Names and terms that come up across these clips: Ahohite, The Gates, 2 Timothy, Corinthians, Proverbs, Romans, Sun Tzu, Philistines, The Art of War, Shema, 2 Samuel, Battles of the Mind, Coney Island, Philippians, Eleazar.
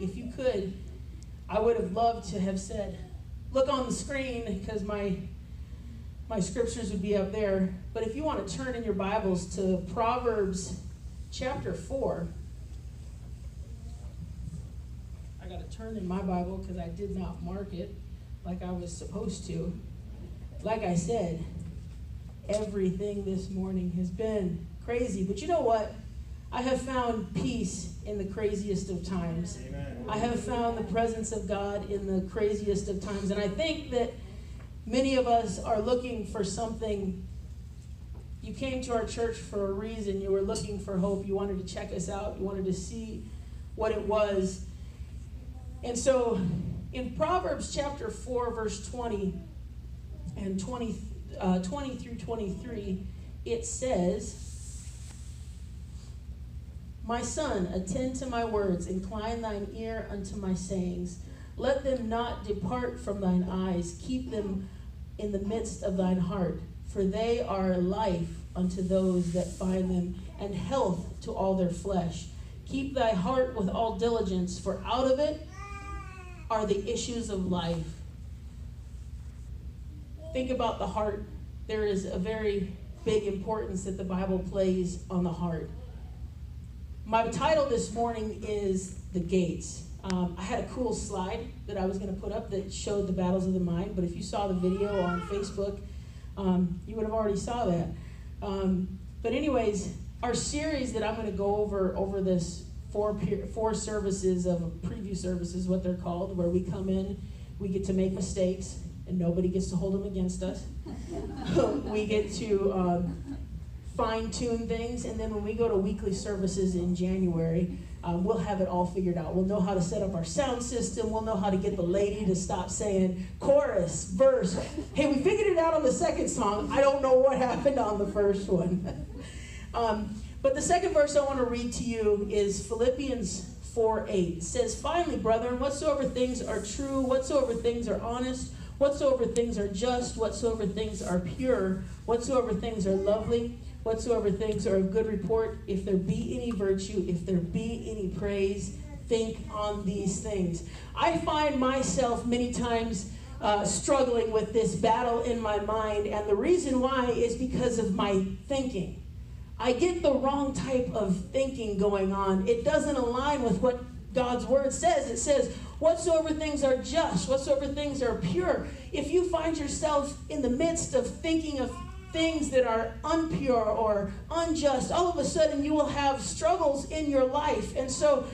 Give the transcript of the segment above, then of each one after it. if you could, I would have loved to have said, look on the screen, because my scriptures would be up there. But if you want to turn in your Bibles to Proverbs chapter 4. I got to turn in my Bible because I did not mark it like I was supposed to. Like I said, everything this morning has been crazy. But you know what? I have found peace in the craziest of times. Amen. I have found the presence of God in the craziest of times. And I think that many of us are looking for something. You came to our church for a reason. You were looking for hope. You wanted to check us out. You wanted to see what it was. And so in Proverbs chapter 4, verse 20 and 20 through 23, it says, "My son, attend to my words, incline thine ear unto my sayings. Let them not depart from thine eyes, keep them in the midst of thine heart, for they are life unto those that find them, and health to all their flesh. Keep thy heart with all diligence, for out of it are the issues of life." Think about the heart. There is a very big importance that the Bible plays on the heart. My title this morning is The Gates. I had a cool slide that I was going to put up that showed the battles of the mind, but if you saw the video on Facebook, you would have already saw that. But anyways, our series that I'm going to go over this four services of preview services, what they're called, where we come in, we get to make mistakes, and nobody gets to hold them against us. We get to fine-tune things, and then when we go to weekly services in January, we'll have it all figured out. We'll know how to set up our sound system. We'll know how to get the lady to stop saying chorus, verse. Hey, we figured it out on the second song. I don't know what happened on the first one. But the second verse I want to read to you is Philippians 4:8. It says, "Finally, brethren, whatsoever things are true, whatsoever things are honest, whatsoever things are just, whatsoever things are pure, whatsoever things are lovely, whatsoever things are of good report, if there be any virtue, if there be any praise, think on these things." I find myself many times struggling with this battle in my mind, and the reason why is because of my thinking. I get the wrong type of thinking going on. It doesn't align with what God's word says. It says, whatsoever things are just, whatsoever things are pure. If you find yourself in the midst of thinking of things that are impure or unjust, all of a sudden you will have struggles in your life. And so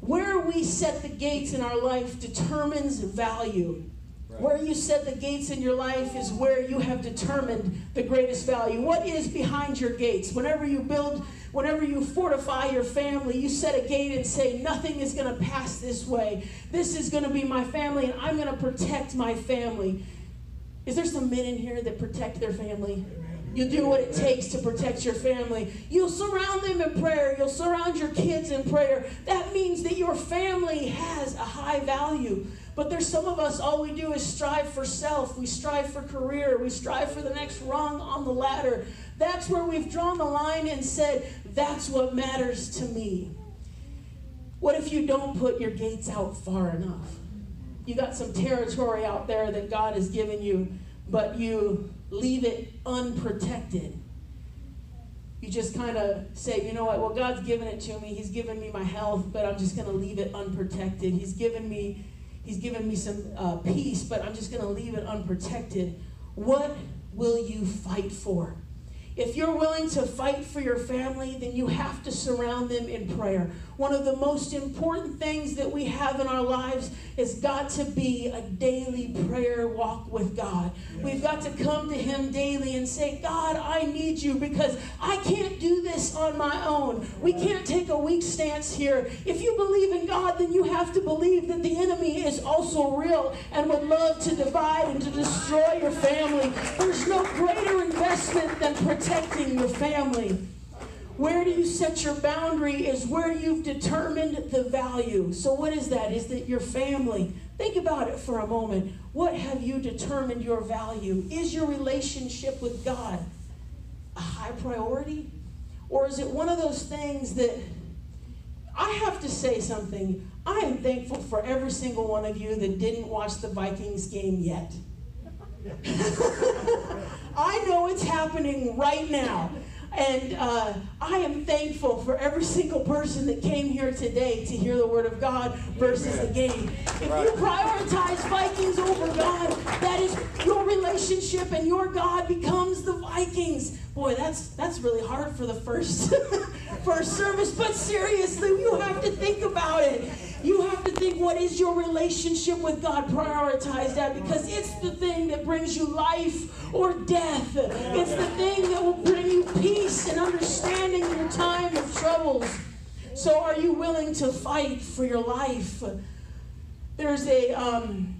where we set the gates in our life determines value. Right. Where you set the gates in your life is where you have determined the greatest value. What is behind your gates? Whenever you fortify your family, you set a gate and say, nothing is going to pass this way. This is going to be my family, and I'm going to protect my family. Is there some men in here that protect their family? You'll do what it takes to protect your family. You'll surround them in prayer. You'll surround your kids in prayer. That means that your family has a high value. But there's some of us, all we do is strive for self. We strive for career. We strive for the next rung on the ladder. That's where we've drawn the line and said, that's what matters to me. What if you don't put your gates out far enough? You got some territory out there that God has given you, but you leave it unprotected. You just kind of say, you know what, well, God's given it to me. He's given me my health, but I'm just going to leave it unprotected. He's given me some peace, but I'm just going to leave it unprotected. What will you fight for? If you're willing to fight for your family, then you have to surround them in prayer. One of the most important things that we have in our lives has got to be a daily prayer walk with God. Yes. We've got to come to Him daily and say, God, I need you because I can't do this on my own. We can't take a weak stance here. If you believe in God, then you have to believe that the enemy is also real and would love to divide and to destroy your family. There's no greater investment than protecting your family. Where do you set your boundary is where you've determined the value. So what is that? Is that your family? Think about it for a moment. What have you determined your value? Is your relationship with God a high priority? Or is it one of those things that I have to say something? I am thankful for every single one of you that didn't watch the Vikings game yet. I know it's happening right now. And I am thankful for every single person that came here today to hear the Word of God versus the game. If you prioritize Vikings over God, that is your relationship, and your God becomes the Vikings. Boy, that's really hard for the first service, but seriously, you have to think about it. You have to think, what is your relationship with God? Prioritize that, because it's the thing that brings you life or death. It's the thing that will bring you peace and understanding in your time of troubles. So are you willing to fight for your life? There's a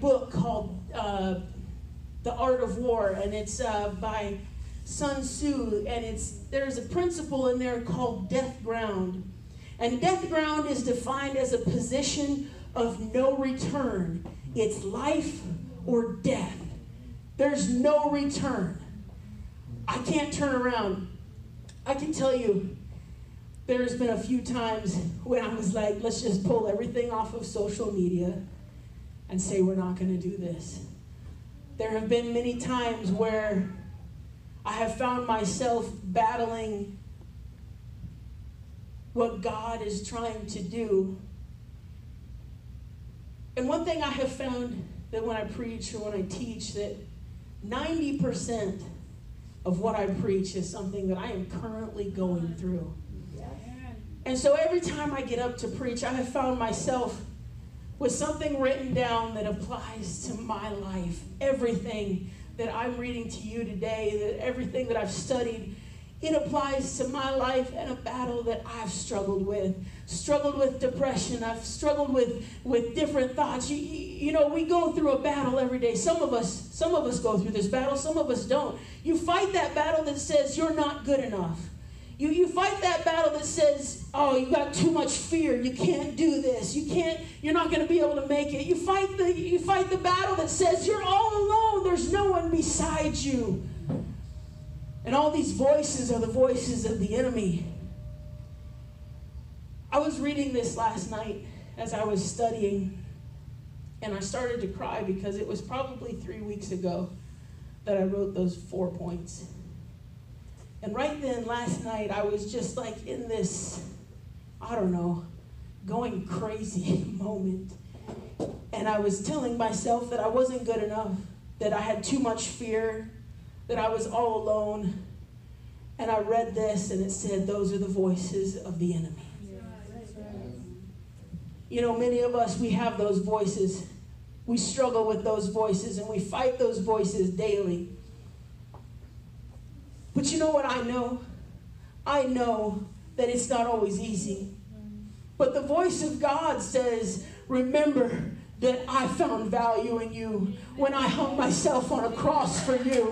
book called The Art of War, and it's by Sun Tzu, and there's a principle in there called death ground. And death ground is defined as a position of no return. It's life or death. There's no return. I can't turn around. I can tell you, there's been a few times when I was like, let's just pull everything off of social media and say we're not going to do this. There have been many times where I have found myself battling what God is trying to do. And one thing I have found that when I preach or when I teach, that 90% of what I preach is something that I am currently going through. And so every time I get up to preach, I have found myself with something written down that applies to my life. Everything that I'm reading to you today, that everything that I've studied, it applies to my life and a battle that I've struggled with. Struggled with depression. I've struggled with different thoughts. You know, we go through a battle every day. Some of us go through this battle. Some of us don't. You fight that battle that says you're not good enough. You fight that battle that says, oh, you got too much fear. You can't do this. You're not going to be able to make it. You fight the battle that says you're all alone. There's no one beside you. And all these voices are the voices of the enemy. I was reading this last night as I was studying, and I started to cry because it was probably 3 weeks ago that I wrote those 4 points. And right then, last night, I was just like in this, I don't know, going crazy moment. And I was telling myself that I wasn't good enough, that I had too much fear, that I was all alone. And I read this, and it said, those are the voices of the enemy. Yes. You know, many of us, we have those voices. We struggle with those voices, and we fight those voices daily. But you know what I know? I know that it's not always easy. But the voice of God says, remember that I found value in you when I hung myself on a cross for you,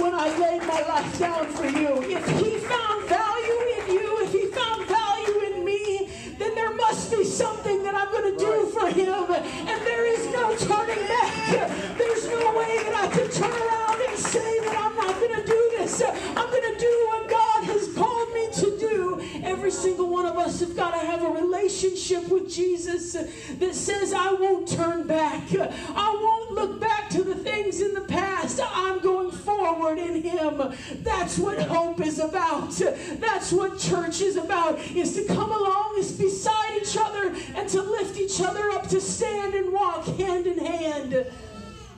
when I laid my life down for you. If He found value in you, if He found value in me, then there must be something that I'm going to do for Him. And there is no turning back. There's no way that I can turn around and say that I'm not going to do this. I'm going to do what God has called me to do. Every single one of us have got to have a relationship with Jesus that says, I won't turn back. I won't look back to the things in the past. I'm going forward in Him. That's what hope is about. That's what church is about, is to come along, is beside each other, and to lift each other up, to stand and walk hand in hand.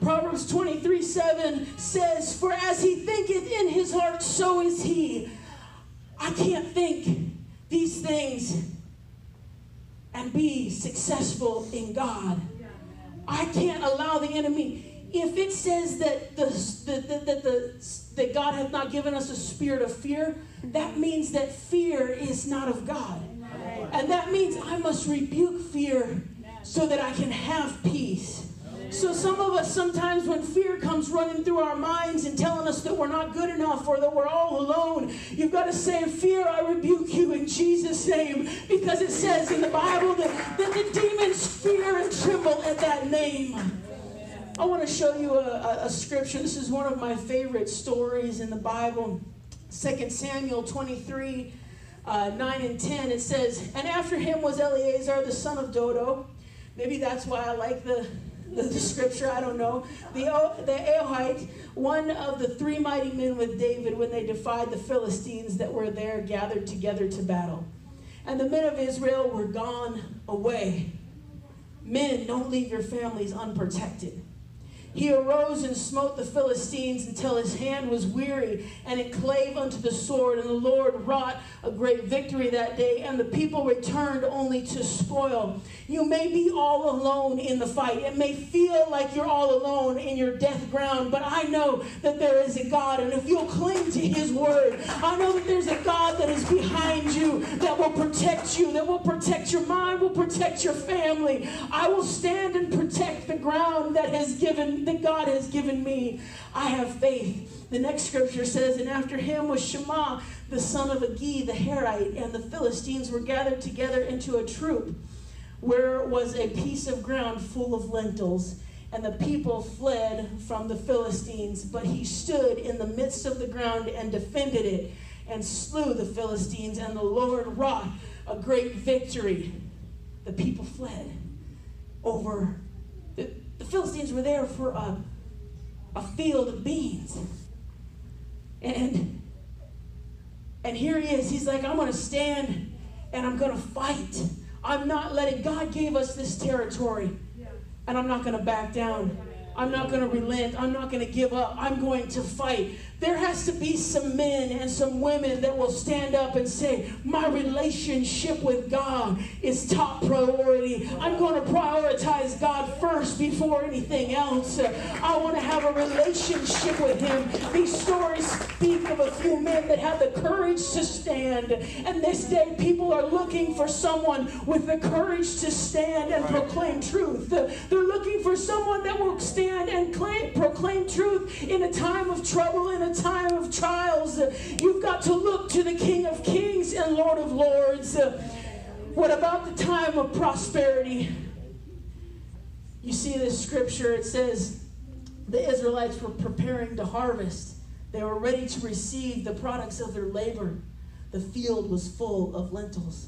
Proverbs 23:7 says, "For as he thinketh in his heart, so is he." I can't think these things and be successful in God. I can't allow the enemy. If it says that that God hath not given us a spirit of fear, that means that fear is not of God. Amen. And that means I must rebuke fear so that I can have peace. So some of us, sometimes when fear comes running through our minds and telling us that we're not good enough or that we're all alone, you've got to say, "Fear, I rebuke you in Jesus' name," because it says in the Bible that the demons fear and tremble at that name. I want to show you a scripture. This is one of my favorite stories in the Bible. 2 Samuel 23, 9 and 10. It says, "And after him was Eleazar, the son of Dodo." Maybe that's why I like the scripture, I don't know. The Ahohite, one of the three mighty men with David when they defied the Philistines that were there gathered together to battle. And the men of Israel were gone away. Men, don't leave your families unprotected. He arose and smote the Philistines until his hand was weary, and it clave unto the sword. And the Lord wrought a great victory that day, and the people returned only to spoil. You may be all alone in the fight. It may feel like you're all alone in your death ground, but I know that there is a God. And if you'll cling to his word, I know that there's a God that is behind you, that will protect you, that will protect your mind, will protect your family. I will stand and protect the ground that God has given me. I have faith. The next scripture says, "And after him was Shema, the son of Agi, the Herite, and the Philistines were gathered together into a troop, where was a piece of ground full of lentils. And the people fled from the Philistines, but he stood in the midst of the ground and defended it, and slew the Philistines, and the Lord wrought a great victory." The people fled over. The Philistines were there for a field of beans. And here he is. He's like, "I'm going to stand and I'm going to fight. I'm not letting, God gave us this territory. And I'm not going to back down. I'm not going to relent. I'm not going to give up. I'm going to fight." There has to be some men and some women that will stand up and say, "My relationship with God is top priority. I'm going to prioritize God first before anything else. I want to have a relationship with him." These stories speak of a few men that have the courage to stand. And this day, people are looking for someone with the courage to stand and proclaim truth. They're looking for someone that will stand and proclaim truth in a time of trouble, in a time of trials. You've got to look to the King of Kings and Lord of Lords. What about the time of prosperity? You see this scripture, it says the Israelites were preparing to harvest. They were ready to receive the products of their labor. The field was full of lentils.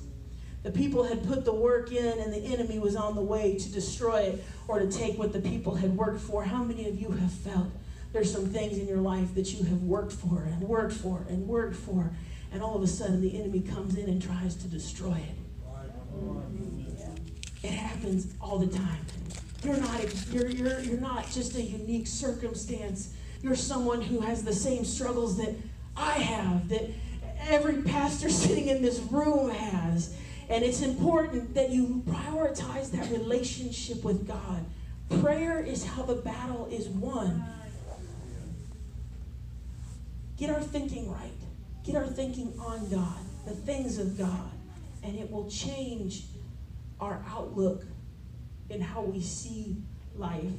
The people had put the work in, and the enemy was on the way to destroy it or to take what the people had worked for. How many of you have felt there's some things in your life that you have worked for and worked for and worked for, and all of a sudden the enemy comes in and tries to destroy it? It happens all the time. You're not just a unique circumstance. You're someone who has the same struggles that I have, that every pastor sitting in this room has. And it's important that you prioritize that relationship with God. Prayer is how the battle is won. Get our thinking right. Get our thinking on God, the things of God, and it will change our outlook and how we see life.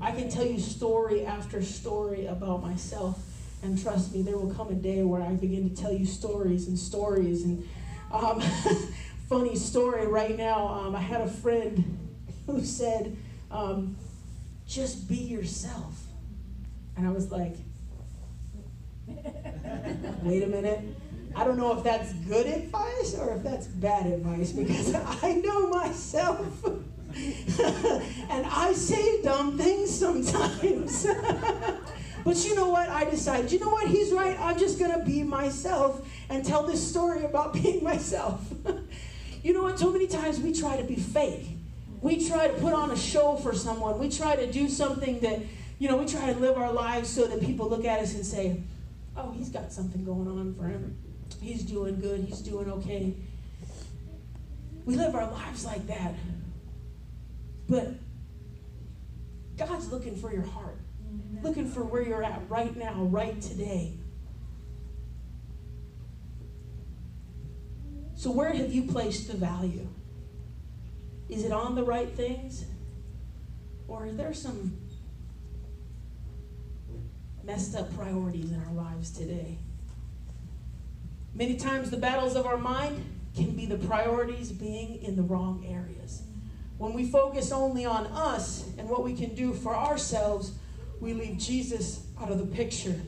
I can tell you story after story about myself, and trust me, there will come a day where I begin to tell you stories and stories. And funny story right now, I had a friend who said, "Just be yourself." And I was like, wait a minute. I don't know if that's good advice or if that's bad advice, because I know myself. And I say dumb things sometimes. But you know what? I decided, you know what? He's right. I'm just going to be myself and tell this story about being myself. You know what? So many times we try to be fake. We try to put on a show for someone. We try to do something that, you know, we try to live our lives so that people look at us and say, oh, he's got something going on for him. He's doing good. He's doing okay. We live our lives like that. But God's looking for your heart, looking for where you're at right now, right today. So where have you placed the value? Is it on the right things? Or are there some messed up priorities in our lives today? Many times the battles of our mind can be the priorities being in the wrong areas. When we focus only on us and what we can do for ourselves, we leave Jesus out of the picture.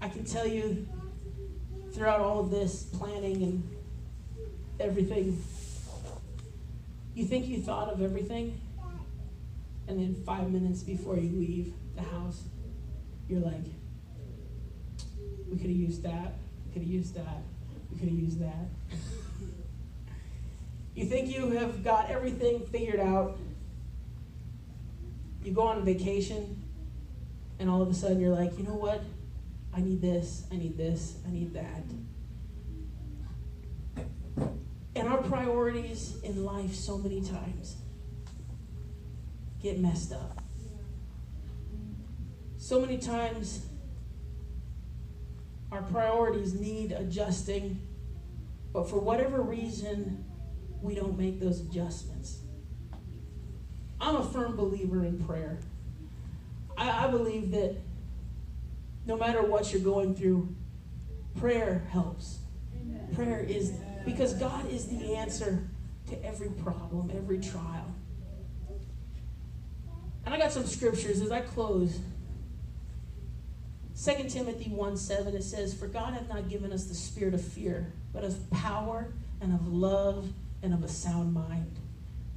I can tell you throughout all of this planning and everything, you think you thought of everything, and then 5 minutes before you leave the house, you're like, we could have used that, we could have used that, we could have used that. You think you have got everything figured out. You go on vacation, and all of a sudden you're like, you know what? I need this, I need this, I need that. And our priorities in life so many times get messed up. So many times our priorities need adjusting, but for whatever reason, we don't make those adjustments. I'm a firm believer in prayer. I believe that no matter what you're going through, prayer helps. Amen. Prayer is, because God is the answer to every problem, every trial. And I got some scriptures as I close. 2 Timothy 1:7, it says, for God hath not given us the spirit of fear, but of power and of love and of a sound mind.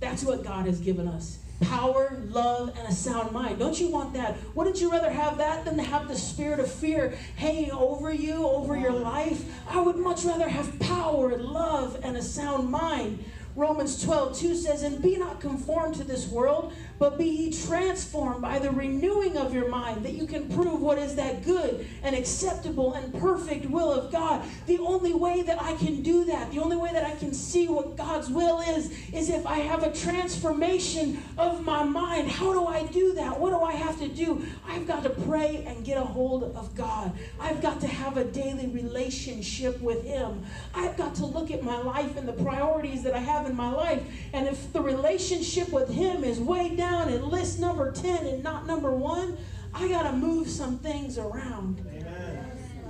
That's what God has given us. Power, love, and a sound mind. Don't you want that? Wouldn't you rather have that than to have the spirit of fear hanging over you, over your life? I would much rather have power, love, and a sound mind. Romans 12:2 says, and be not conformed to this world, but be ye transformed by the renewing of your mind, that you can prove what is that good and acceptable and perfect will of God. The only way that I can do that, the only way that I can see what God's will is if I have a transformation of my mind. How do I do that? What do I have to do? I've got to pray and get a hold of God. I've got to have a daily relationship with Him. I've got to look at my life and the priorities that I have in my life, and if the relationship with Him is way down at list number 10 and not number 1, I gotta move some things around. Amen.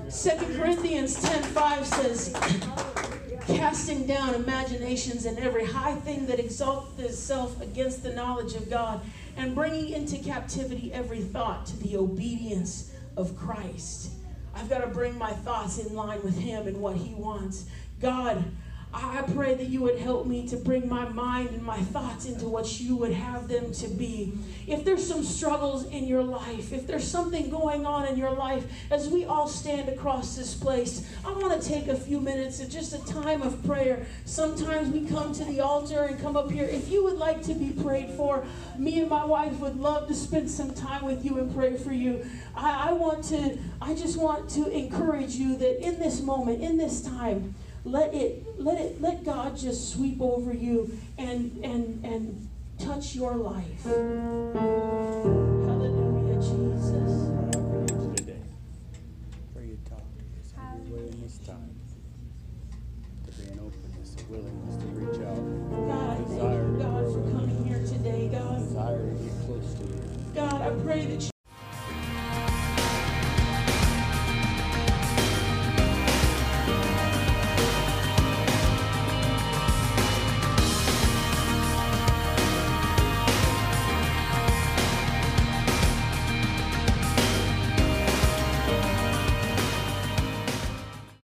2 Corinthians 10:5 says, casting down imaginations and every high thing that exalteth itself against the knowledge of God, and bringing into captivity every thought to the obedience of Christ. I've got to bring my thoughts in line with Him and what He wants. God, I pray that you would help me to bring my mind and my thoughts into what you would have them to be. If there's some struggles in your life, if there's something going on in your life, as we all stand across this place, I want to take a few minutes of just a time of prayer. Sometimes we come to the altar and come up here. If you would like to be prayed for, me and my wife would love to spend some time with you and pray for you. I just want to encourage you that in this moment, in this time, let God just sweep over you and touch your life. Hallelujah, Jesus. For your talk is a willingness time to be an openness, a willingness to reach out. God, I thank you, God, for coming here today, God. Desire to get close to you. God, I pray that you